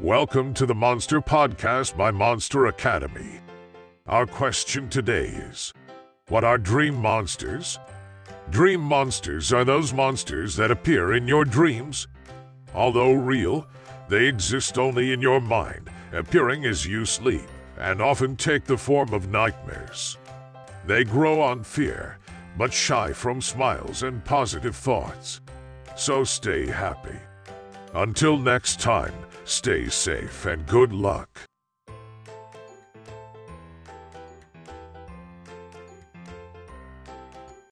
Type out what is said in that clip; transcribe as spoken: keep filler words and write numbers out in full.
Welcome to the Monster Podcast by Monster Academy. Our question today is, what are dream monsters? Dream monsters are those monsters that appear in your dreams. Although real, they exist only in your mind, appearing as you sleep, and often take the form of nightmares. They grow on fear, but shy from smiles and positive thoughts. So stay happy. Until next time, stay safe and good luck.